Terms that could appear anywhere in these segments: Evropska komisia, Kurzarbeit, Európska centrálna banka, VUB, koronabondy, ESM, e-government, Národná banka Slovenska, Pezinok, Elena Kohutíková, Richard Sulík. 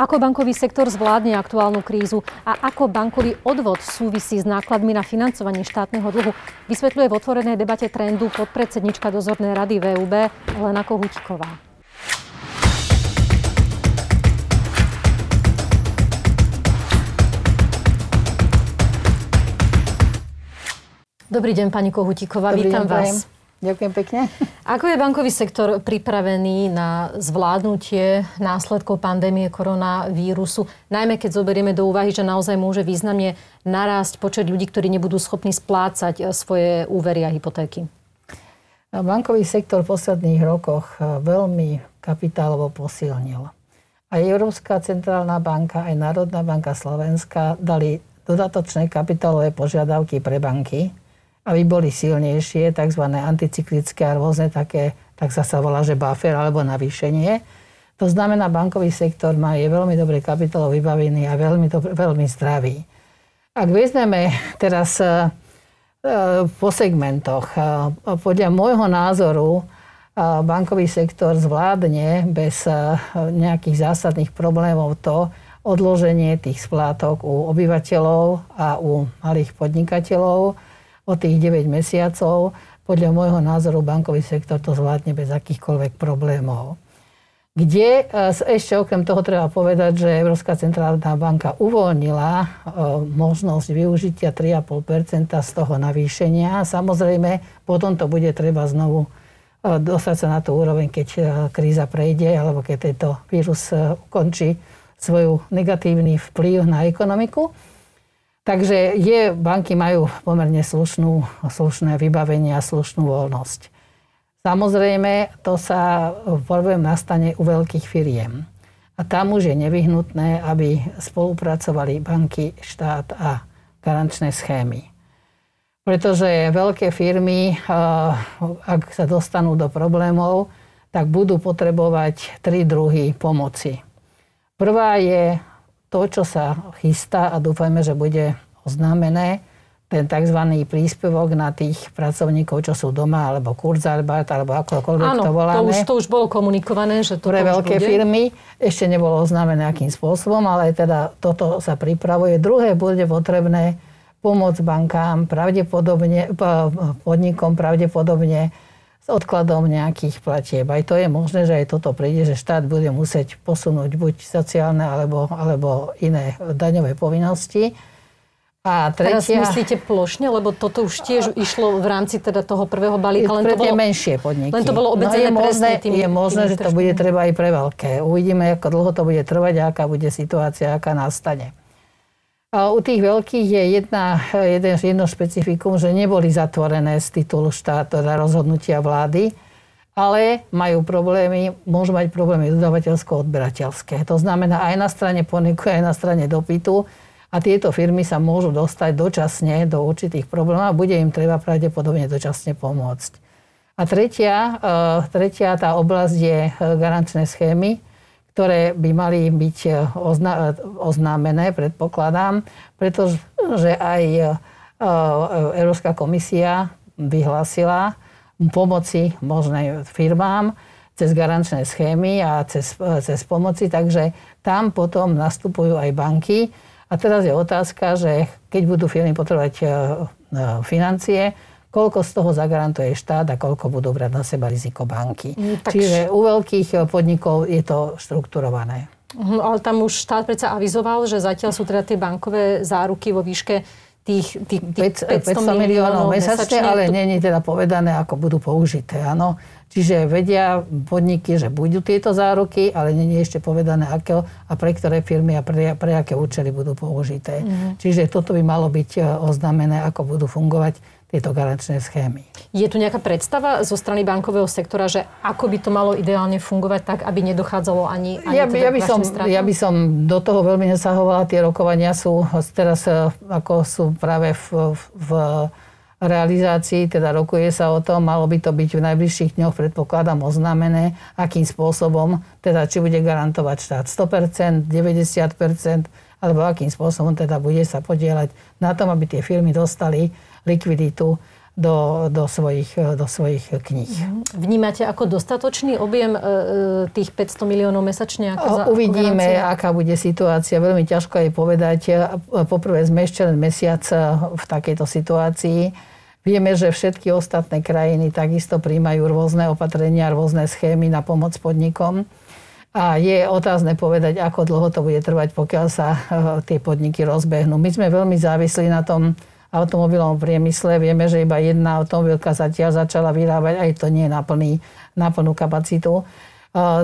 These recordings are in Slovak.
Ako bankový sektor zvládne aktuálnu krízu a ako bankový odvod súvisí s nákladmi na financovanie štátneho dlhu, vysvetľuje v otvorenej debate Trendu podpredsednička dozornej rady VUB Elena Kohutíková. Dobrý deň, pani Kohutíková, vítam vás. Ďakujem pekne. Ako je bankový sektor pripravený na zvládnutie následkov pandémie koronavírusu? Najmä keď zoberieme do úvahy, že naozaj môže významne narásť počet ľudí, ktorí nebudú schopní splácať svoje úvery a hypotéky. Bankový sektor v posledných rokoch veľmi kapitálovo posilnil. A Európska centrálna banka, aj Národná banka Slovenska dali dodatočné kapitálové požiadavky pre banky, aby boli silnejšie, tzv. Anticyklické a rôzne také, tak sa volá, že buffer alebo navýšenie. To znamená, bankový sektor je veľmi dobre kapitálov vybavený a veľmi zdravý. Ak vezmeme teraz po segmentoch, podľa môjho názoru bankový sektor zvládne bez nejakých zásadných problémov to odloženie tých splátok u obyvateľov a u malých podnikateľov, o tých 9 mesiacov. Podľa môjho názoru bankový sektor to zvládne bez akýchkoľvek problémov. Kde ešte okrem toho treba povedať, že Európska centrálna banka uvoľnila možnosť využitia 3,5% z toho navýšenia. Samozrejme, potom to bude treba znovu dostať sa na tú úroveň, keď kríza prejde alebo keď tento vírus ukončí svoj negatívny vplyv na ekonomiku. Takže banky majú pomerne slušné vybavenie a slušnú voľnosť. Samozrejme, to sa problém nastane u veľkých firiem. A tam už je nevyhnutné, aby spolupracovali banky, štát a garančné schémy. Pretože veľké firmy, ak sa dostanú do problémov, tak budú potrebovať tri druhy pomoci. Prvá je to, čo sa chystá a dúfajme, že bude oznámené, ten tzv. Príspevok na tých pracovníkov, čo sú doma, alebo Kurzarbeit, alebo akokoľvek to voláme. Áno, to už bolo komunikované, že to bude. Pre veľké firmy ešte nebolo oznámené, akým spôsobom, ale teda toto sa pripravuje. Druhé, bude potrebné pomôcť bankám, podnikom pravdepodobne s odkladom nejakých platieb. Aj to je možné, že aj toto príde, že štát bude musieť posunúť buď sociálne, alebo iné daňové povinnosti. A tretia... Teraz myslíte plošne, lebo toto už tiež išlo v rámci teda toho prvého balíka. Len pre tie menšie podniky. Len to bolo obmedzené presne tým. Je možné, že to bude treba aj pre veľké. Uvidíme, ako dlho to bude trvať, aká bude situácia, aká nastane. A u tých veľkých je jedno špecifikum, že neboli zatvorené z titulu štátu na rozhodnutia vlády, ale majú problémy, môžu mať problémy dodavateľsko-odberateľské. To znamená aj na strane ponuky, aj na strane dopytu a tieto firmy sa môžu dostať dočasne do určitých problémov a bude im treba pravdepodobne dočasne pomôcť. A tretia tá oblasť je garančné schémy, ktoré by mali byť oznámené, predpokladám, pretože aj Európska komisia vyhlásila pomoci možnej firmám cez garančné schémy a cez pomoci, takže tam potom nastupujú aj banky. A teraz je otázka, že keď budú firmy potrebovať financie, koľko z toho zagarantuje štát a koľko budú brať na seba riziko banky. Čiže u veľkých podnikov je to štrukturované. Ale tam už štát predsa avizoval, že zatiaľ sú teda tie bankové záruky vo výške tých 500 miliónov mesačne, ale nie je teda povedané, ako budú použité. Áno. Čiže vedia podniky, že budú tieto záruky, ale nie je ešte povedané, aké a pre ktoré firmy a pre aké účely budú použité. Čiže toto by malo byť oznámené, ako budú fungovať tieto garančné schémy. Je tu nejaká predstava zo strany bankového sektora, že ako by to malo ideálne fungovať tak, aby nedochádzalo ani Ja by som do toho veľmi nesahovala. Tie rokovania sú teraz ako sú práve v realizácii, teda rokuje sa o tom, malo by to byť v najbližších dňoch, predpokladám, oznámené, akým spôsobom, teda či bude garantovať štát 100%, 90%, alebo akým spôsobom teda bude sa podieľať na tom, aby tie firmy dostali likviditu do svojich kníh. Vnímate ako dostatočný objem tých 500 miliónov mesačne? Uvidíme, aká bude situácia. Veľmi ťažko je povedať. Poprvé sme ešte len mesiac v takejto situácii. Vieme, že všetky ostatné krajiny takisto prijímajú rôzne opatrenia, rôzne schémy na pomoc podnikom. A je otázne povedať, ako dlho to bude trvať, pokiaľ sa tie podniky rozbehnú. My sme veľmi závislí na tom automobilovom priemysle. Vieme, že iba jedna automobilka zatiaľ začala vyrábať, aj to nie na plnú kapacitu.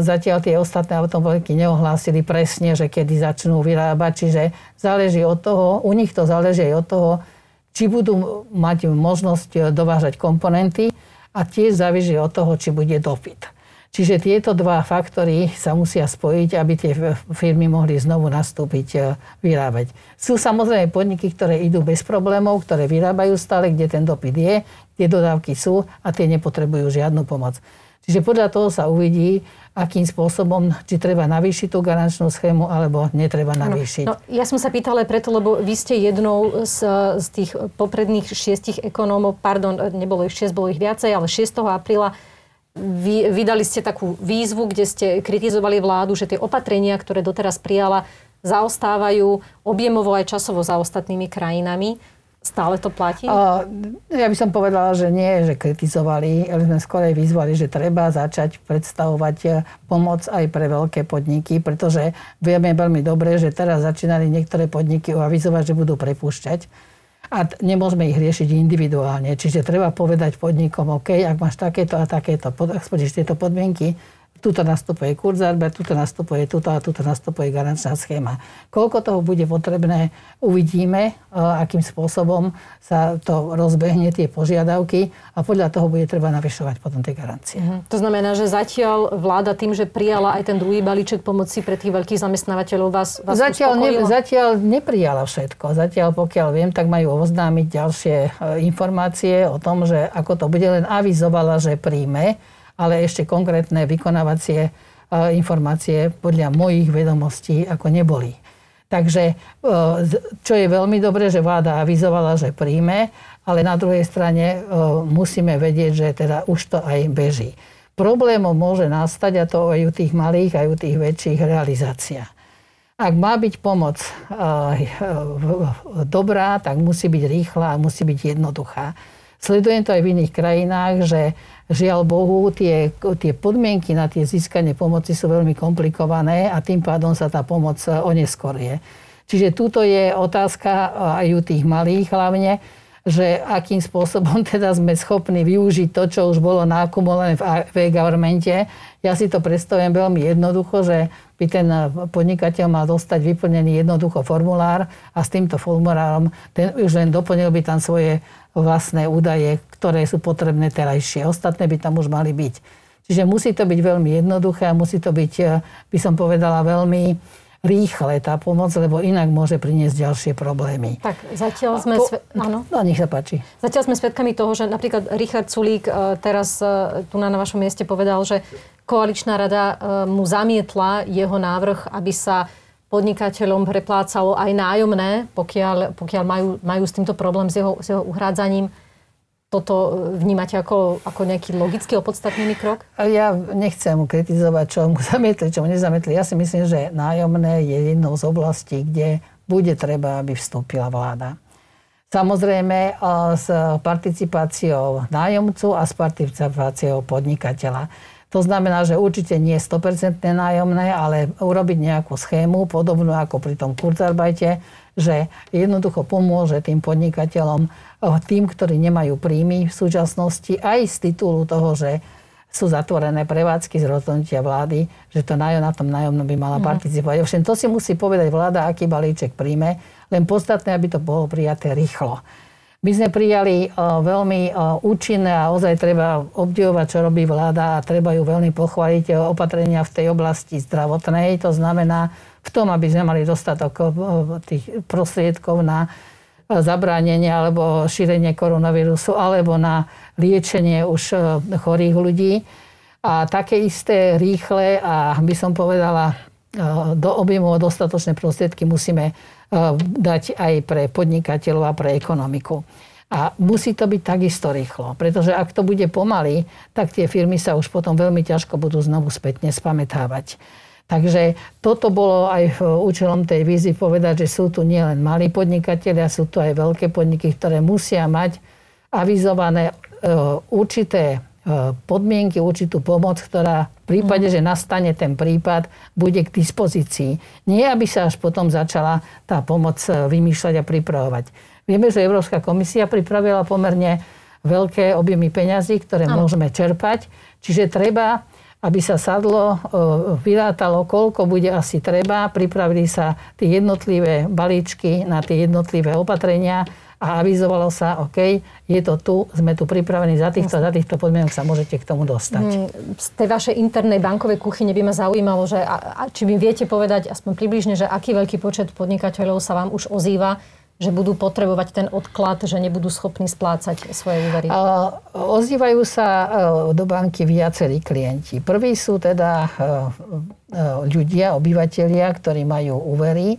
Zatiaľ tie ostatné automobilky neohlásili presne, že kedy začnú vyrábať. Čiže záleží od toho, u nich to záleží aj od toho, či budú mať možnosť dovážať komponenty a tiež záleží od toho, či bude dopyt. Čiže tieto dva faktory sa musia spojiť, aby tie firmy mohli znovu nastúpiť vyrábať. Sú samozrejme podniky, ktoré idú bez problémov, ktoré vyrábajú stále, kde ten dopyt je, kde dodávky sú a tie nepotrebujú žiadnu pomoc. Čiže podľa toho sa uvidí, akým spôsobom, či treba navýšiť tú garančnú schému, alebo netreba navýšiť. No, ja som sa pýtala aj preto, lebo vy ste jednou z tých popredných 6 ekonómov, pardon, nebolo ich 6, bolo ich viacej, ale 6. apríla vydali ste takú výzvu, kde ste kritizovali vládu, že tie opatrenia, ktoré doteraz prijala, zaostávajú objemovo aj časovo za ostatnými krajinami. Stále to platí? Ja by som povedala, že nie, že kritizovali, ale sme skorej vyzvali, že treba začať predstavovať pomoc aj pre veľké podniky, pretože vieme veľmi dobre, že teraz začínali niektoré podniky avizovať, že budú prepúšťať. A nemôžeme ich riešiť individuálne. Čiže treba povedať podnikom, OK, ak máš takéto a takéto, ak splníš tieto podmienky, tuto nastupuje Kurzarbeit, tuto nastupuje tuto a tuto nastupuje garančná schéma. Koľko toho bude potrebné, uvidíme, akým spôsobom sa to rozbehne, tie požiadavky a podľa toho bude treba navyšovať potom tie garancie. To znamená, že zatiaľ vláda tým, že prijala aj ten druhý balíček pomoci pre tých veľkých zamestnávateľov, vás uspokojila? Zatiaľ neprijala všetko. Zatiaľ, pokiaľ viem, tak majú oznámiť ďalšie informácie o tom, že ako to bude, len avizovala, že príjme, ale ešte konkrétne vykonávacie informácie podľa mojich vedomostí ako neboli. Takže, čo je veľmi dobré, že vláda avizovala, že príjme, ale na druhej strane musíme vedieť, že teda už to aj beží. Problémom môže nastať, a to aj u tých malých, aj u tých väčších, realizácia. Ak má byť pomoc dobrá, tak musí byť rýchla a musí byť jednoduchá. Sledujem to aj v iných krajinách, že žiaľ Bohu, tie podmienky na tie získanie pomoci sú veľmi komplikované a tým pádom sa tá pomoc oneskorie. Čiže tuto je otázka aj u tých malých hlavne, že akým spôsobom teda sme schopní využiť to, čo už bolo nakumulované v e-governmente. Ja si to predstavujem veľmi jednoducho, že by ten podnikateľ mal dostať vyplnený jednoducho formulár a s týmto formulárom ten už len doplnil by tam svoje vlastné údaje, ktoré sú potrebné terajšie. Ostatné by tam už mali byť. Čiže musí to byť veľmi jednoduché a musí to byť, by som povedala, veľmi rýchle tá pomoc, lebo inak môže priniesť ďalšie problémy. Tak, zatiaľ sme... No, nech sa páči. Zatiaľ sme svedkami toho, že napríklad Richard Sulík teraz tu na vašom mieste povedal, že koaličná rada mu zamietla jeho návrh, aby sa podnikateľom preplácalo aj nájomné, pokiaľ majú s týmto problém s jeho uhrádzaním. Toto vnímate ako nejaký logicky opodstatnený krok? Ja nechcem kritizovať, čo mu zamietli, čo mu nezamietli. Ja si myslím, že nájomné je jednou z oblastí, kde bude treba, aby vstúpila vláda. Samozrejme s participáciou nájomcu a s participáciou podnikateľa. To znamená, že určite nie 100% nájomné, ale urobiť nejakú schému, podobnú ako pri tom Kurzarbeite, že jednoducho pomôže tým podnikateľom, tým, ktorí nemajú príjmy v súčasnosti, aj z titulu toho, že sú zatvorené prevádzky z rozhodnutia vlády, že to na tom nájomnom by mala participovať. Ovšem, to si musí povedať vláda, aký balíček príjme, len podstatné, aby to bolo prijaté rýchlo. My sme prijali veľmi účinné a ozaj treba obdivovať, čo robí vláda a treba ju veľmi pochváliť opatrenia v tej oblasti zdravotnej. To znamená v tom, aby sme mali dostatok tých prostriedkov na zabránenie alebo šírenie koronavírusu alebo na liečenie už chorých ľudí. A také isté rýchle a by som povedala do objemu a dostatočné prostriedky musíme dať aj pre podnikateľov a pre ekonomiku. A musí to byť takisto rýchlo, pretože ak to bude pomaly, tak tie firmy sa už potom veľmi ťažko budú znovu spätne spamätávať. Takže toto bolo aj účelom tej vízy povedať, že sú tu nielen malí podnikatelia, sú tu aj veľké podniky, ktoré musia mať avizované určité podmienky, určitú pomoc, ktorá v prípade, že nastane ten prípad, bude k dispozícii. Nie, aby sa až potom začala tá pomoc vymýšľať a pripravovať. Vieme, že Európska komisia pripravila pomerne veľké objemy peňazí, ktoré môžeme čerpať. Čiže treba, aby sa sadlo, vyrátalo, koľko bude asi treba. Pripravili sa tie jednotlivé balíčky na tie jednotlivé opatrenia a avizovalo sa, OK, je to tu, sme tu pripravení za týchto podmienok sa môžete k tomu dostať. Z tej vašej internej bankovej kuchyne by ma zaujímalo, že či by viete povedať aspoň približne, že aký veľký počet podnikateľov sa vám už ozýva, že budú potrebovať ten odklad, že nebudú schopní splácať svoje úvery? Ozývajú sa do banky viacerí klienti. Prví sú teda ľudia, obyvatelia, ktorí majú úvery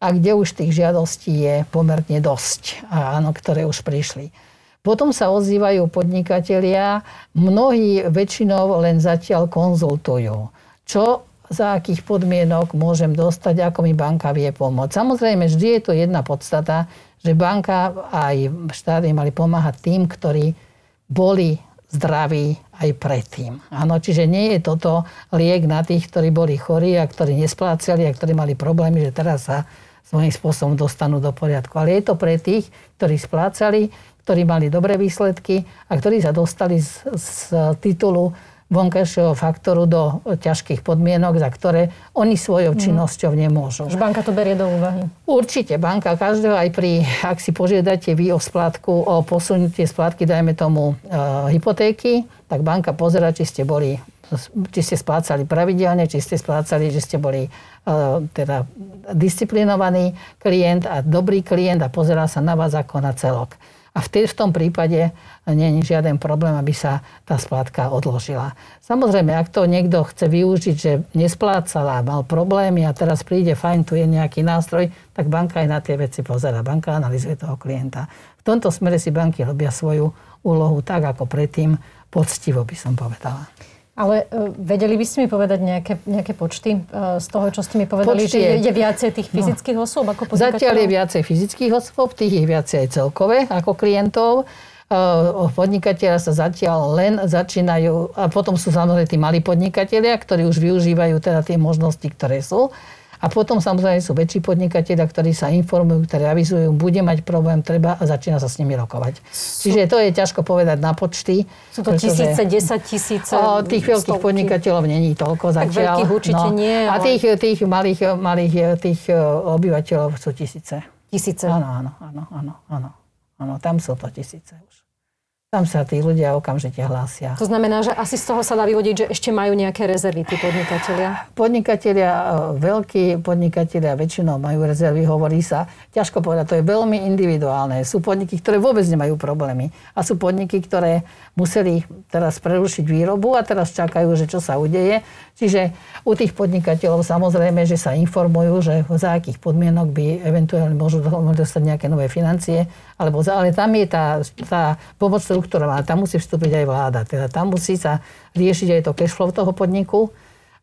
a kde už tých žiadostí je pomerne dosť, a áno, ktoré už prišli. Potom sa ozývajú podnikatelia, mnohí väčšinou len zatiaľ konzultujú. Čo za akých podmienok môžem dostať, ako mi banka vie pomôcť. Samozrejme, vždy je to jedna podstata, že banka aj štát mali pomáhať tým, ktorí boli zdraví aj predtým. Áno, čiže nie je toto liek na tých, ktorí boli chorí a ktorí nesplácali a ktorí mali problémy, že teraz sa svojím spôsobom dostanú do poriadku. Ale je to pre tých, ktorí splácali, ktorí mali dobré výsledky a ktorí sa dostali z titulu vonkajšieho faktoru do ťažkých podmienok, za ktoré oni svojou činnosťou nemôžu. Že banka to berie do úvahy? Určite. Banka každého aj ak si požiadate vy o splátku, o posunutie splátky, dajme tomu hypotéky, tak banka pozerá, či ste splácali pravidelne, či ste splácali, že ste boli teda disciplinovaný klient a dobrý klient a pozerá sa na vás ako na celok. A v tom prípade nie je žiaden problém, aby sa tá splátka odložila. Samozrejme, ak to niekto chce využiť, že nesplácala, mal problémy a teraz príde, fajn, tu je nejaký nástroj, tak banka aj na tie veci pozerá. Banka analyzuje toho klienta. V tomto smere si banky robia svoju úlohu tak, ako predtým, poctivo by som povedala. Ale vedeli by ste mi povedať nejaké počty z toho, čo ste mi povedali, že je viacej tých fyzických osôb ako podnikateľov? Zatiaľ je viacej fyzických osôb, tých je viacej celkové ako klientov. Podnikatelia sa zatiaľ len začínajú, a potom sú samozrejme tí malí podnikatelia, ktorí už využívajú teda tie možnosti, ktoré sú. A potom samozrejme sú väčší podnikatelia, ktorí sa informujú, ktorí avizujú, bude mať problém, treba a začína sa s nimi rokovať. Čiže to je ťažko povedať na počty. Sú to pretože, 10 000, 10 000? Tých veľkých stovky. Podnikateľov není toľko zatiaľ. Tak veľkých určite nie. Ale... A tých malých tých obyvateľov sú tisíce. Tisíce? Áno, tam sú to tisíce už. Tam sa tí ľudia okamžite hlásia. To znamená, že asi z toho sa dá vyvodiť, že ešte majú nejaké rezervy tí podnikatelia? Veľkí podnikatelia väčšinou majú rezervy, hovorí sa. Ťažko povedať, to je veľmi individuálne. Sú podniky, ktoré vôbec nemajú problémy. A sú podniky, ktoré museli teraz prerušiť výrobu a teraz čakajú, že čo sa udeje. Čiže u tých podnikateľov samozrejme, že sa informujú, že za akých podmienok by eventuálne môžu dostať nejaké nové financie. Ale tam je tá pomoc, ale tam musí vstúpiť aj vláda. Teda tam musí sa riešiť aj to cashflow toho podniku,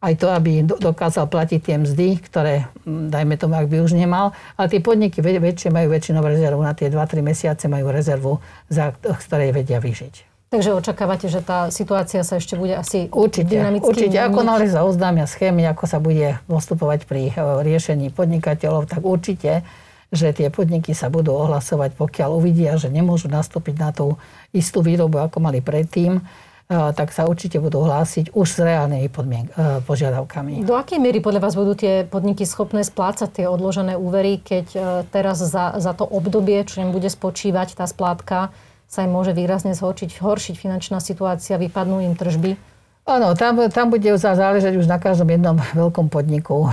aj to, aby dokázal platiť tie mzdy, ktoré, dajme tomu, ak by už nemal. Ale tie podniky väčšie majú väčšinou rezervu. Na tie 2-3 mesiace majú rezervu, za ktorej vedia vyžiť. Takže očakávate, že tá situácia sa ešte bude asi dynamicky... Určite. Ako náhle sa oznámia schémy, ako sa bude postupovať pri riešení podnikateľov, tak určite... že tie podniky sa budú ohlasovať, pokiaľ uvidia, že nemôžu nastúpiť na tú istú výrobu, ako mali predtým, tak sa určite budú hlásiť už s reálnymi požiadavkami. Do akej miery podľa vás budú tie podniky schopné splácať tie odložené úvery, keď teraz za to obdobie, čo im bude spočívať tá splátka, sa im môže výrazne zhoršiť finančná situácia, vypadnú im tržby? Áno, tam bude záležať už na každom jednom veľkom podniku,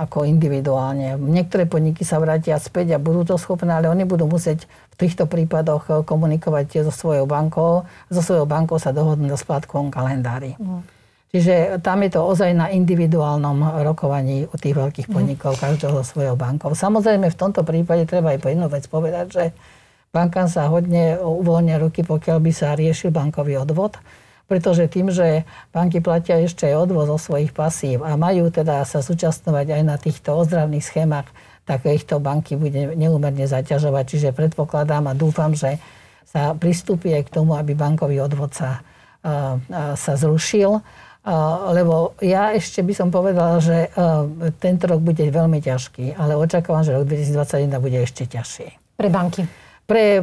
ako individuálne. Niektoré podniky sa vrátia späť a budú to schopné, ale oni budú musieť v týchto prípadoch komunikovať so svojou bankou. So svojou bankou sa dohodnú na splátkovom kalendári. Čiže tam je to ozaj na individuálnom rokovaní u tých veľkých podnikov, každého so svojou bankou. Samozrejme, v tomto prípade treba aj po jednu vec povedať, že bankám sa hodne uvoľnia ruky, pokiaľ by sa riešil bankový odvod, pretože tým, že banky platia ešte aj odvoz zo svojich pasív a majú teda sa zúčastňovať aj na týchto ozdravných schémach, tak ich to banky bude neúmerne zaťažovať. Čiže predpokladám a dúfam, že sa pristúpi aj k tomu, aby bankový odvod sa zrušil. Lebo ja ešte by som povedala, že tento rok bude veľmi ťažký, ale očakávam, že rok 2021 bude ešte ťažší. Pre banky? Pre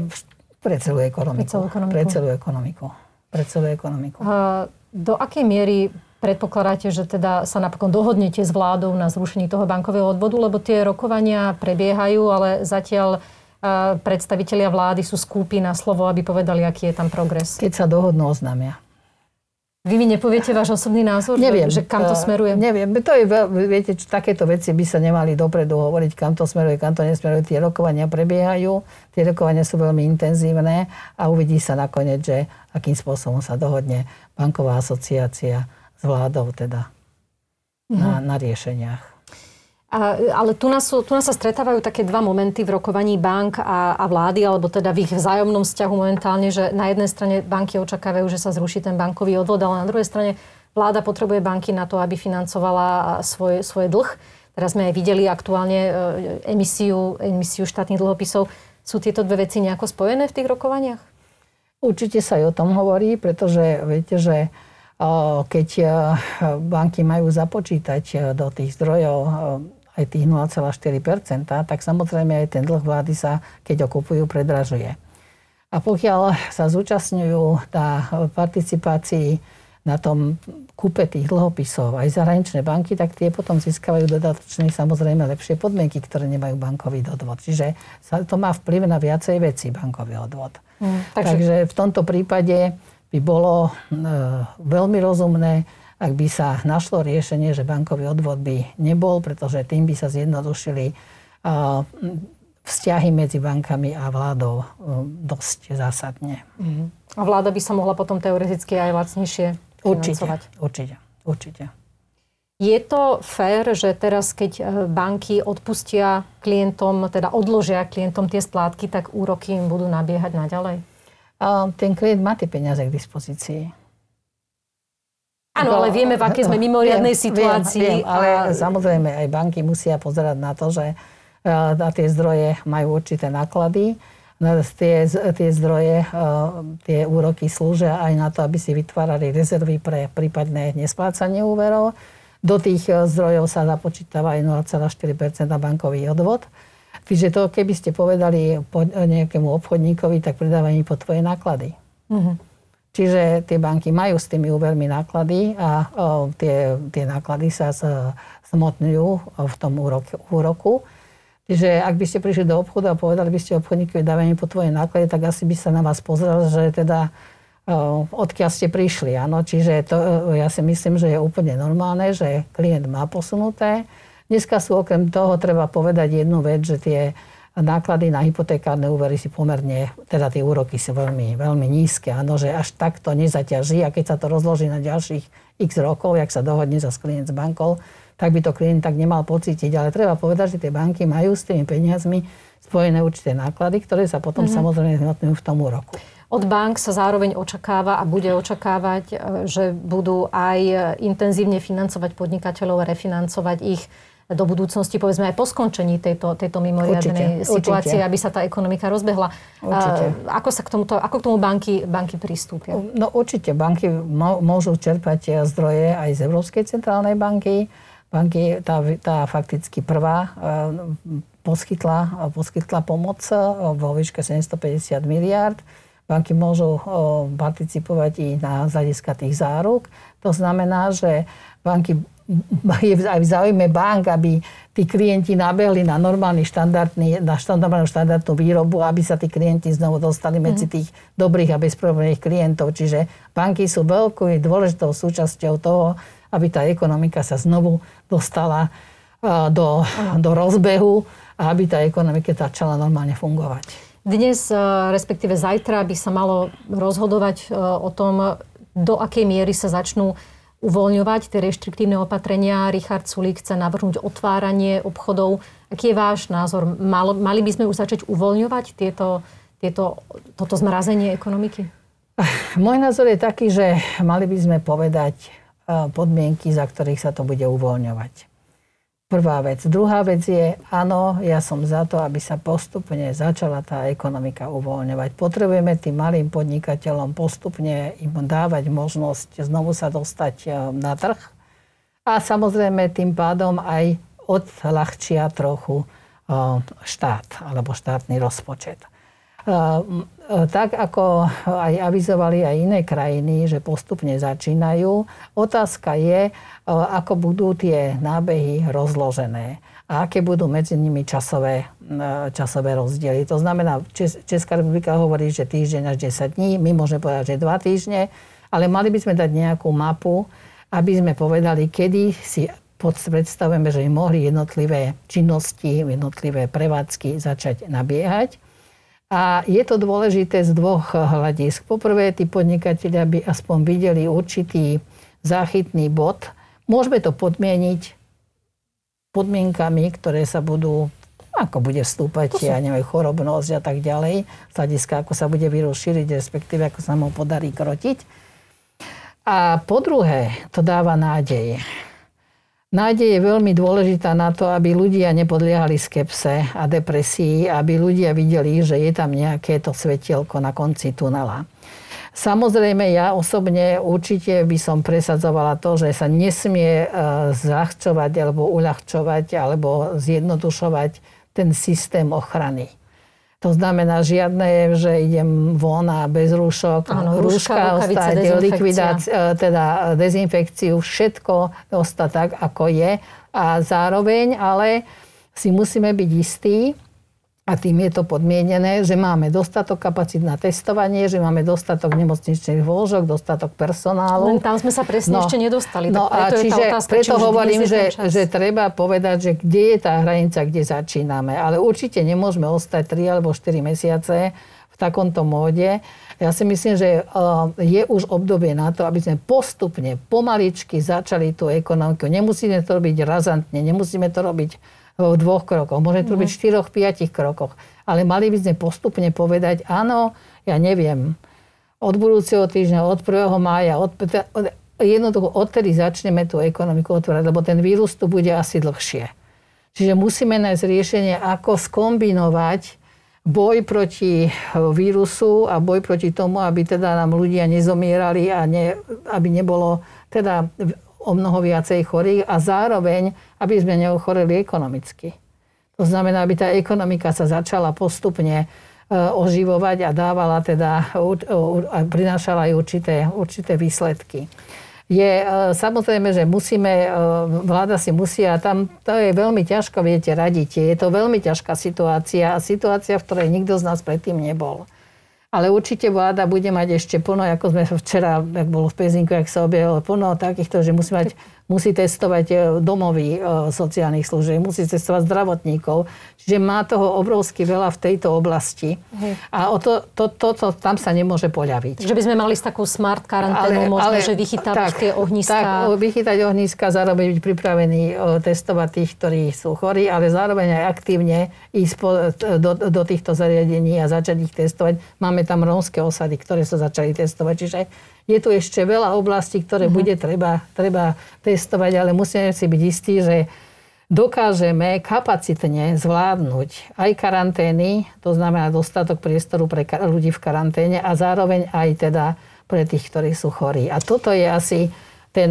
celú ekonomiku. Pre celú ekonomiku. Do akej miery predpokladáte, že teda sa napokon dohodnete s vládou na zrušení toho bankového odvodu, lebo tie rokovania prebiehajú, ale zatiaľ predstavitelia vlády sú skúpi na slovo, aby povedali, aký je tam progres. Keď sa dohodnú, oznámia. Vy mi nepoviete váš osobný názor? Neviem. Že kam to smeruje? Neviem. To je, viete, takéto veci by sa nemali dopredu hovoriť, kam to smeruje, kam to nesmeruje. Tie rokovania prebiehajú, tie rokovania sú veľmi intenzívne a uvidí sa nakoniec, že akým spôsobom sa dohodne banková asociácia s vládou teda na riešeniach. Ale tu nás sa stretávajú také dva momenty v rokovaní bank a vlády, alebo teda v ich vzájomnom vzťahu momentálne, že na jednej strane banky očakávajú, že sa zruší ten bankový odvod, ale na druhej strane vláda potrebuje banky na to, aby financovala svoj dlh. Teraz sme aj videli aktuálne emisiu štátnych dlhopisov. Sú tieto dve veci nejako spojené v tých rokovaniach? Určite sa aj o tom hovorí, pretože viete, že keď banky majú započítať do tých zdrojov aj tých 0,4%, tak samozrejme aj ten dlh vlády sa, keď ho kupujú, predražuje. A pokiaľ sa zúčastňujú na participácii na tom kúpe tých dlhopisov aj zahraničné banky, tak tie potom získavajú dodatočné, samozrejme lepšie podmienky, ktoré nemajú bankový odvod. Čiže to má vplyv na viacej veci, bankový odvod. Takže v tomto prípade by bolo veľmi rozumné, ak by sa našlo riešenie, že bankový odvod by nebol, pretože tým by sa zjednodušili vzťahy medzi bankami a vládou dosť zásadne. A vláda by sa mohla potom teoreticky aj lacnejšie financovať? Určite. Je to fér, že teraz, keď banky odpustia klientom, teda odložia klientom tie splátky, tak úroky im budú nabiehať naďalej? A ten klient má tie peniaze k dispozícii. Áno, ale vieme, v akej sme mimoriadnej situácii. Viem, ale samozrejme aj banky musia pozerať na to, že na tie zdroje majú určité náklady. Tie zdroje, tie úroky slúžia aj na to, aby si vytvárali rezervy pre prípadné nesplácanie úverov. Do tých zdrojov sa započítava aj 0,4% bankový odvod. Čiže to, keby ste povedali nejakému obchodníkovi, tak predávajú po tvoje náklady. Uh-huh. Čiže tie banky majú s tými úvermi náklady a tie náklady sa zmotňujú v tom úroku. Čiže ak by ste prišli do obchodu a povedali by ste obchodníkovi, dávajú po tvoje náklady, tak asi by sa na vás pozrel, že teda odkiaľ ste prišli. Áno? Čiže to, ja si myslím, že je úplne normálne, že klient má posunuté. Dneska sú okrem toho, treba povedať jednu vec, že tie náklady na hypotekárne úvery si pomerne, teda tie úroky sú veľmi, veľmi nízke, áno, že až tak to nezaťaží a keď sa to rozloží na ďalších x rokov, jak sa dohodne sa s klient s bankou, tak by to klient tak nemal pocítiť. Ale treba povedať, že tie banky majú s tými peniazmi spojené určité náklady, ktoré sa potom samozrejme zhmotňujú v tom úroku. Od bank sa zároveň očakáva a bude očakávať, že budú aj intenzívne financovať podnikateľov, refinancovať ich do budúcnosti, povedzme aj po skončení tejto mimoriadnej situácie, aby sa tá ekonomika rozbehla. Ako k tomu banky pristúpia? No určite, banky môžu čerpať zdroje aj z Európskej centrálnej banky. Tá fakticky prvá poskytla pomoc vo výške 750 miliárd. Banky môžu participovať i na hľadiska tých záruk. To znamená, že banky je aj v záujme bank, aby tí klienti nabehli na normálnu štandardnú výrobu, aby sa tí klienti znovu dostali medzi tých dobrých a bezproblémových klientov. Čiže banky sú veľkou dôležitou súčasťou toho, aby tá ekonomika sa znovu dostala do rozbehu a aby tá ekonomika začala normálne fungovať. Dnes, respektíve zajtra, by sa malo rozhodovať o tom, do akej miery sa začnú uvoľňovať tie reštriktívne opatrenia. Richard Sulík chce navrhnúť otváranie obchodov. Aký je váš názor? Mali by sme už začať uvoľňovať tieto toto zmrazenie ekonomiky? Môj názor je taký, že mali by sme povedať podmienky, za ktorých sa to bude uvoľňovať. Prvá vec. Druhá vec je, áno, ja som za to, aby sa postupne začala tá ekonomika uvoľňovať. Potrebujeme tým malým podnikateľom postupne im dávať možnosť znovu sa dostať na trh. A samozrejme tým pádom aj odľahčia trochu štát alebo štátny rozpočet. Tak ako aj avizovali aj iné krajiny, že postupne začínajú. Otázka je, ako budú tie nábehy rozložené a aké budú medzi nimi časové rozdiely. To znamená, Česká republika hovorí, že týždeň až 10 dní, my môžeme povedať, že 2 týždne, ale mali by sme dať nejakú mapu, aby sme povedali, kedy si predstavujeme, že mohli jednotlivé činnosti, jednotlivé prevádzky začať nabiehať. A je to dôležité z dvoch hľadisk. Poprvé, tí podnikatelia by aspoň videli určitý záchytný bod. Môžeme to podmieniť podmienkami, ktoré sa budú, ako bude vstúpať, chorobnosť a tak ďalej, z hľadiska, ako sa bude vírus šíriť, respektíve ako sa mu podarí krotiť. A po druhé, to dáva nádej. Nádej je veľmi dôležitá na to, aby ľudia nepodliehali skepse a depresii, aby ľudia videli, že je tam nejaké to svetielko na konci tunela. Samozrejme, ja osobne určite by som presadzovala to, že sa nesmie zľahčovať alebo uľahčovať alebo zjednodušovať ten systém ochrany. To znamená žiadne, že idem von a bez rúšok, rúška ostať, dezinfekciu, všetko ostať tak, ako je. A zároveň, ale si musíme byť istí, a tým je to podmienené, že máme dostatok kapacít na testovanie, že máme dostatok nemocničných lôžok, dostatok personálu. Len tam sme sa presne ešte nedostali. No tak preto a čiže je tá otázka, preto hovorím, že treba povedať, že kde je tá hranica, kde začíname. Ale určite nemôžeme ostať 3 alebo 4 mesiace v takomto móde. Ja si myslím, že je už obdobie na to, aby sme postupne, pomaličky začali tú ekonomiku. Nemusíme to robiť razantne, nemusíme to robiť v 2 krokoch, môže to byť v 4-5 krokoch. Ale mali by sme postupne povedať, áno, ja neviem, od budúceho týždňa, od 1. mája, jednoducho odtedy začneme tú ekonomiku otvárať, lebo ten vírus tu bude asi dlhšie. Čiže musíme nájsť riešenie, ako skombinovať boj proti vírusu a boj proti tomu, aby teda nám ľudia nezomierali a aby nebolo teda o mnoho viacej chorých a zároveň, aby sme neochoreli ekonomicky. To znamená, aby tá ekonomika sa začala postupne oživovať a dávala teda, prinášala aj určité výsledky. Je samozrejme, že vláda si musí, a tam to je veľmi ťažko, viete, radíte. Je to veľmi ťažká situácia, v ktorej nikto z nás predtým nebol. Ale určite vláda bude mať ešte plno, ako sme včera, ak bolo v Pezinku, ak sa objavilo, plno takýchto, že musí testovať domovy sociálnych služieb, musí testovať zdravotníkov. Čiže má toho obrovsky veľa v tejto oblasti. A o to tam sa nemôže poľaviť. Že by sme mali s takou smart karanténou možno, že vychytať tie ohniská. Tak, vychytať ohniská, zároveň byť pripravený testovať tých, ktorí sú chorí, ale zároveň aj aktívne ísť do týchto zariadení a začať ich testovať. Máme tam rómske osady, ktoré sa začali testovať. Čiže je tu ešte veľa oblastí, ktoré bude treba testovať, ale musíme si byť istí, že dokážeme kapacitne zvládnuť aj karantény, to znamená dostatok priestoru pre ľudí v karanténe a zároveň aj teda pre tých, ktorí sú chorí. A toto je asi ten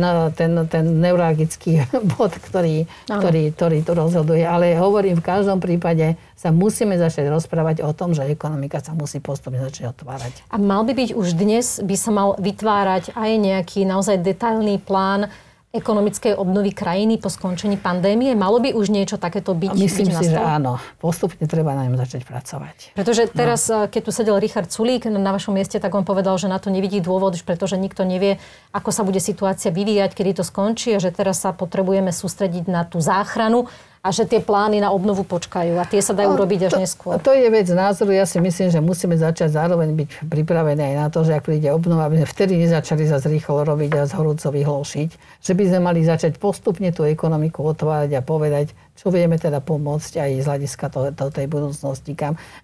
neurologický bod, ktorý tu rozhoduje. Ale hovorím, v každom prípade sa musíme začať rozprávať o tom, že ekonomika sa musí postupne začať otvárať. A mal by byť už dnes, by sa mal vytvárať aj nejaký naozaj detailný plán ekonomickej obnovy krajiny po skončení pandémie? Malo by už niečo takéto byť? Myslím si, že áno. Postupne treba na ňom začať pracovať. Pretože teraz, keď tu sedel Richard Sulík na vašom mieste, tak on povedal, že na to nevidí dôvod, pretože nikto nevie, ako sa bude situácia vyvíjať, kedy to skončí a že teraz sa potrebujeme sústrediť na tú záchranu a že tie plány na obnovu počkajú a tie sa dajú robiť až neskôr. To je vec názoru. Ja si myslím, že musíme začať zároveň byť pripravení aj na to, že ak príde obnova, aby sme vtedy nezačali zase rýchlo robiť a zhorúco vyhlošiť. Že by sme mali začať postupne tú ekonomiku otvárať a povedať, čo vieme teda pomôcť aj z hľadiska tej budúcnosti.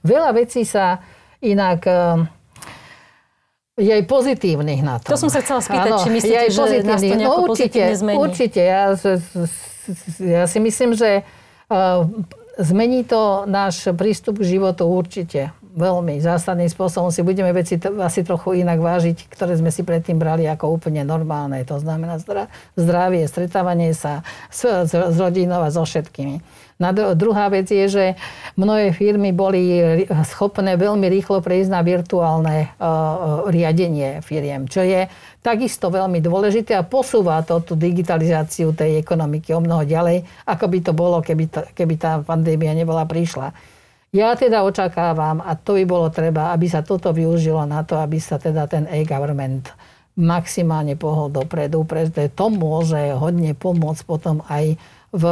Veľa vecí sa inak je aj pozitívnych na tom. To som sa chcela spýtať, či myslíte, že nás to nejako pozitívne zmení? Určite. Ja si myslím, že zmení to náš prístup k životu určite. Veľmi zásadným spôsobom si budeme veci asi trochu inak vážiť, ktoré sme si predtým brali ako úplne normálne. To znamená zdravie, stretávanie sa s rodinou a so všetkými. Druhá vec je, že mnohé firmy boli schopné veľmi rýchlo prejsť na virtuálne riadenie firiem, čo je takisto veľmi dôležité a posúva to tú digitalizáciu tej ekonomiky o mnoho ďalej, ako by to bolo, keby tá pandémia nebola prišla. Ja teda očakávam, a to by bolo treba, aby sa toto využilo na to, aby sa teda ten e-government maximálne pohol dopredu, pretože to môže hodne pomôcť potom aj v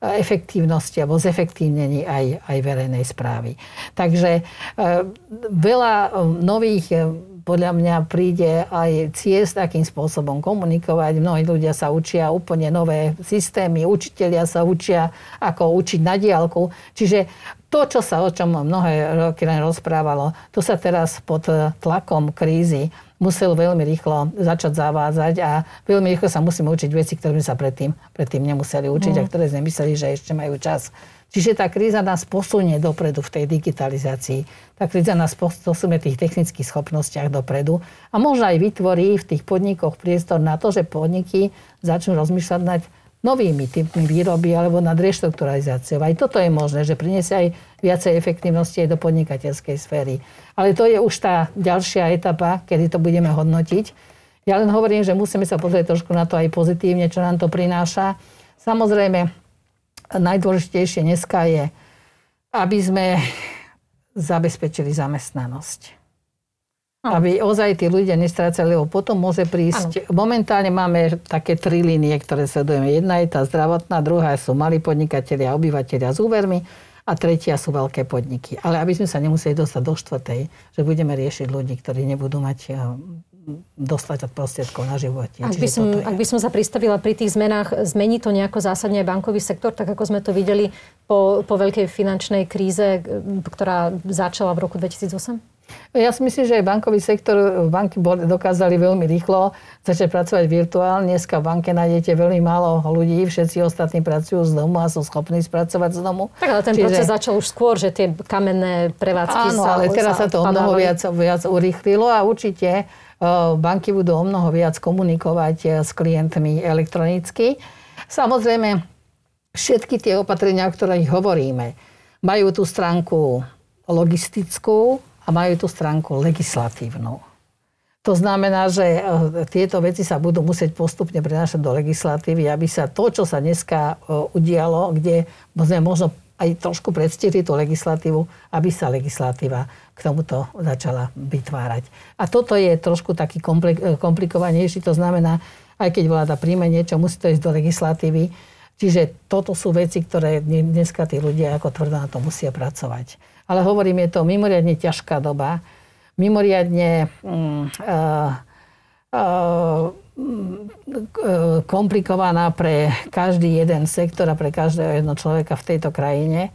efektívnosti alebo zefektívnení aj verejnej správy. Takže veľa nových podľa mňa príde aj ciest, akým spôsobom komunikovať. Mnohí ľudia sa učia úplne nové systémy, učitelia sa učia, ako učiť na diaľku. Čiže to, o čom mnohé roky len rozprávalo, to sa teraz pod tlakom krízy musel veľmi rýchlo začať zavádzať a veľmi rýchlo sa musíme učiť veci, ktoré sme sa predtým nemuseli učiť a ktoré sme mysleli, že ešte majú čas. Čiže tá kríza nás posunie dopredu v tej digitalizácii. Tá kríza nás posunie v tých technických schopnostiach dopredu a možno aj vytvorí v tých podnikoch priestor na to, že podniky začnú rozmýšľať nad novými typmi výroby alebo nad reštrukturalizáciou. Aj toto je možné, že priniesie aj viacej efektívnosti aj do podnikateľskej sféry. Ale to je už tá ďalšia etapa, kedy to budeme hodnotiť. Ja len hovorím, že musíme sa pozrieť trošku na to aj pozitívne, čo nám to prináša. Samozrejme, najdôležitejšie dneska je, aby sme zabezpečili zamestnanosť. Ano. Aby ozaj tí ľudia nestrácali, lebo potom môže prísť... Ano. Momentálne máme také tri línie, ktoré sledujeme. Jedna je tá zdravotná, druhá sú malí podnikatelia a obyvateľia s úvermi a tretia sú veľké podniky. Ale aby sme sa nemuseli dostať do štvrtej, že budeme riešiť ľudí, ktorí nebudú mať... dostať od prostriedkov na živote. Ak by som sa pristavila pri tých zmenách, zmení to nejako zásadne aj bankový sektor, tak ako sme to videli po veľkej finančnej kríze, ktorá začala v roku 2008? Ja si myslím, že aj bankový sektor, banky dokázali veľmi rýchlo začať pracovať virtuálne. Dneska v banke nájdete veľmi málo ľudí, všetci ostatní pracujú z domu a sú schopní spracovať z domu. Tak ale ten proces začal už skôr, že tie kamenné prevádzky sa... Áno, ale teraz sa to o mnoho viac urýchlilo a určite banky budú o mnoho viac komunikovať s klientmi elektronicky. Samozrejme, všetky tie opatrenia, o ktorých hovoríme, majú tú stránku logistickú, a majú tú stránku legislatívnu. To znamená, že tieto veci sa budú musieť postupne prenášať do legislatívy, aby sa to, čo sa dneska udialo, kde sme možno aj trošku predstihli tú legislatívu, aby sa legislatíva k tomuto začala vytvárať. A toto je trošku taký komplikovanejší, to znamená, aj keď vláda príjme niečo, musí to ísť do legislatívy. Čiže toto sú veci, ktoré dneska tí ľudia ako tvrdo na to musia pracovať. Ale hovorím, je to mimoriadne ťažká doba, mimoriadne komplikovaná pre každý jeden sektor a pre každého jedno človeka v tejto krajine.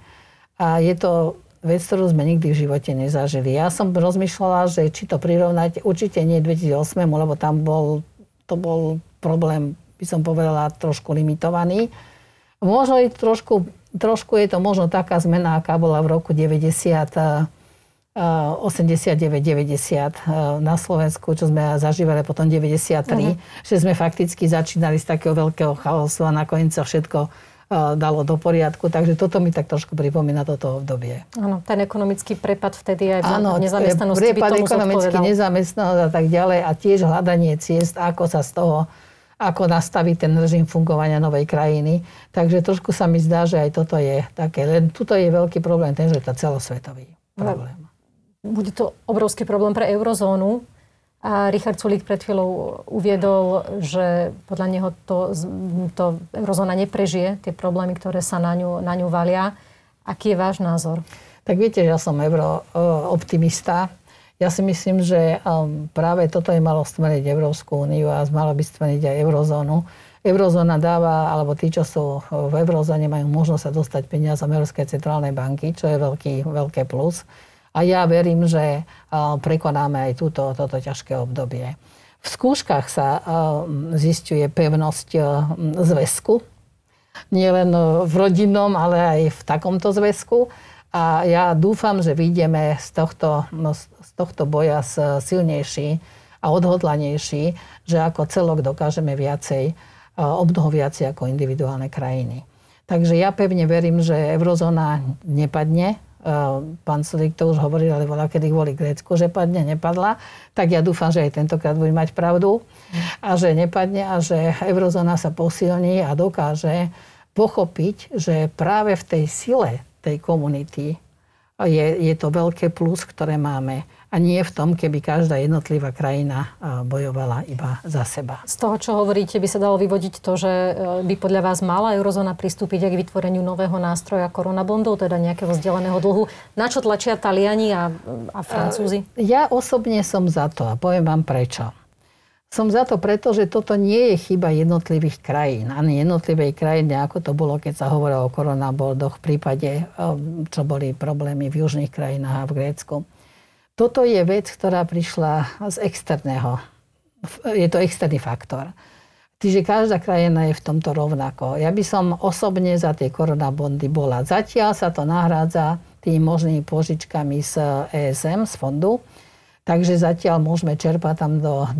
A je to vec, ktorú sme nikdy v živote nezažili. Ja som rozmýšľala, že či to prirovnať, určite nie 2008, lebo tam to bol problém, by som povedala, trošku limitovaný. Možno je trošku je to možno taká zmena, aká bola v roku 89-90 na Slovensku, čo sme zažívali potom 93, že sme fakticky začínali z takého veľkého chaosu a nakoniec sa všetko dalo do poriadku, takže toto mi tak trošku pripomína toto obdobie. Áno, ten ekonomický prepad vtedy aj v nezamestnanosti by tomu zodpovedal. Áno, prepad ekonomický, nezamestnanosť a tak ďalej a tiež hľadanie ciest, ako sa z toho ako nastaviť ten režim fungovania novej krajiny. Takže trošku sa mi zdá, že aj toto je také. Len tuto je veľký problém, ten, že je to celosvetový problém. Bude to obrovský problém pre eurozónu. A Richard Sulík pred chvíľou uviedol, že podľa neho to eurozóna neprežije, tie problémy, ktoré sa na ňu valia. Aký je váš názor? Tak viete, že ja som eurooptimista. Ja si myslím, že práve toto je malo stvrniť Európsku úniu a malo by stvrniť aj eurozónu. Eurozóna dáva, alebo tí, čo sú v eurozóne, majú možnosť sa dostať peniazom Európskej centrálnej banky, čo je veľký plus. A ja verím, že prekonáme aj toto ťažké obdobie. V skúškach sa zisťuje pevnosť zväzku. Nielen v rodinnom, ale aj v takomto zväzku. A ja dúfam, že vyjdeme z tohto boja silnejší a odhodlanejší, že ako celok dokážeme mnoho viacej ako individuálne krajiny. Takže ja pevne verím, že eurozóna nepadne. Pán Sulík to už hovoril, ale kedy kvôli Grécku, že padne, nepadla. Tak ja dúfam, že aj tentokrát bude mať pravdu a že nepadne a že eurozóna sa posilní a dokáže pochopiť, že práve v tej sile tej komunity je to veľké plus, ktoré máme. A nie v tom, keby každá jednotlivá krajina bojovala iba za seba. Z toho, čo hovoríte, by sa dalo vyvodiť to, že by podľa vás mala eurozóna pristúpiť aj k vytvoreniu nového nástroja koronabondov, teda nejakého zdieľaného dlhu. Na čo tlačia Taliani a Francúzi? Ja osobne som za to a poviem vám prečo. Som za to preto, že toto nie je chyba jednotlivých krajín, ani jednotlivej krajiny, ako to bolo, keď sa hovorilo o koronabondoch v prípade, čo boli problémy v južných krajinách a v Grécku. Toto je vec, ktorá prišla z externého. Je to externý faktor. Čiže každá krajina je v tomto rovnako. Ja by som osobne za tie koronabondy bola. Zatiaľ sa to nahrádza tými možnými požičkami z ESM, z fondu. Takže zatiaľ môžeme čerpať tam do 2%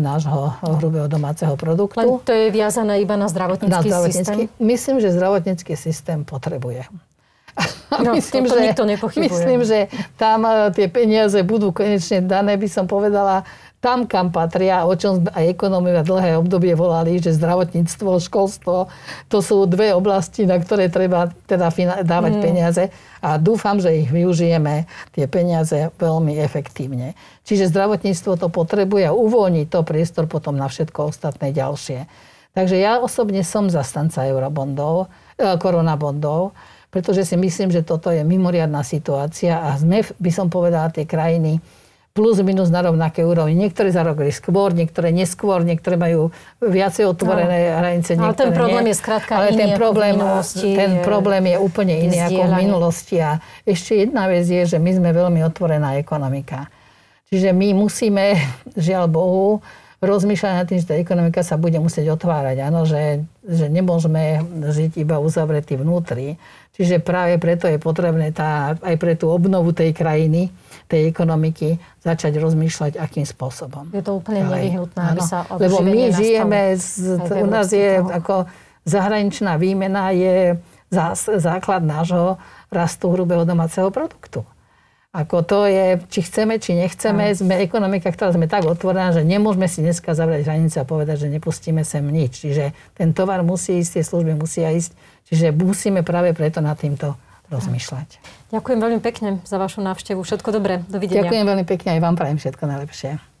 nášho hrubého domáceho produktu. Len to je viazané iba na zdravotnícky systém? Myslím, že zdravotnícky systém potrebuje. No, myslím, že nikto nepochybuje. Myslím, že tam tie peniaze budú konečne dané, by som povedala, tam, kam patria, o čom aj ekonomia dlhé obdobie volali, že zdravotníctvo, školstvo, to sú dve oblasti, na ktoré treba teda dávať peniaze a dúfam, že ich využijeme, tie peniaze, veľmi efektívne. Čiže zdravotníctvo to potrebuje a uvoľní to priestor potom na všetko ostatné ďalšie. Takže ja osobne som zastanca koronabondov, pretože si myslím, že toto je mimoriadna situácia a sme, by som povedala, tie krajiny plus minus na rovnaké úrovni. Niektoré zarobili skôr, niektoré neskôr, niektoré majú viacej otvorené hranice, niektoré nie. Ale ten problém je skrátka iný ten problém je úplne iný ako v minulosti. A ešte jedna vec je, že my sme veľmi otvorená ekonomika. Čiže my musíme, žiaľ Bohu, rozmýšľať nad tým, že tá ekonomika sa bude musieť otvárať. Áno, že nemôžeme žiť iba uzavretí vnútri. Čiže práve preto je potrebné aj pre tú obnovu tej krajiny, tej ekonomiky, začať rozmýšľať, akým spôsobom. Je to úplne nevyhnutné, aby sa obživenie nastavilo. Lebo my žijeme, u nás je ako zahraničná výmena je základ nášho rastu hrubého domáceho produktu. Ako to je, či chceme, či nechceme, sme ekonomika, ktorá sme tak otvorená, že nemôžeme si dneska zavrieť hranice a povedať, že nepustíme sem nič. Čiže ten tovar musí ísť, tie služby musia ísť. Čiže musíme práve preto nad týmto rozmýšľať. Ďakujem veľmi pekne za vašu návštevu. Všetko dobré. Dovidenia. Ďakujem veľmi pekne aj vám prajem všetko najlepšie.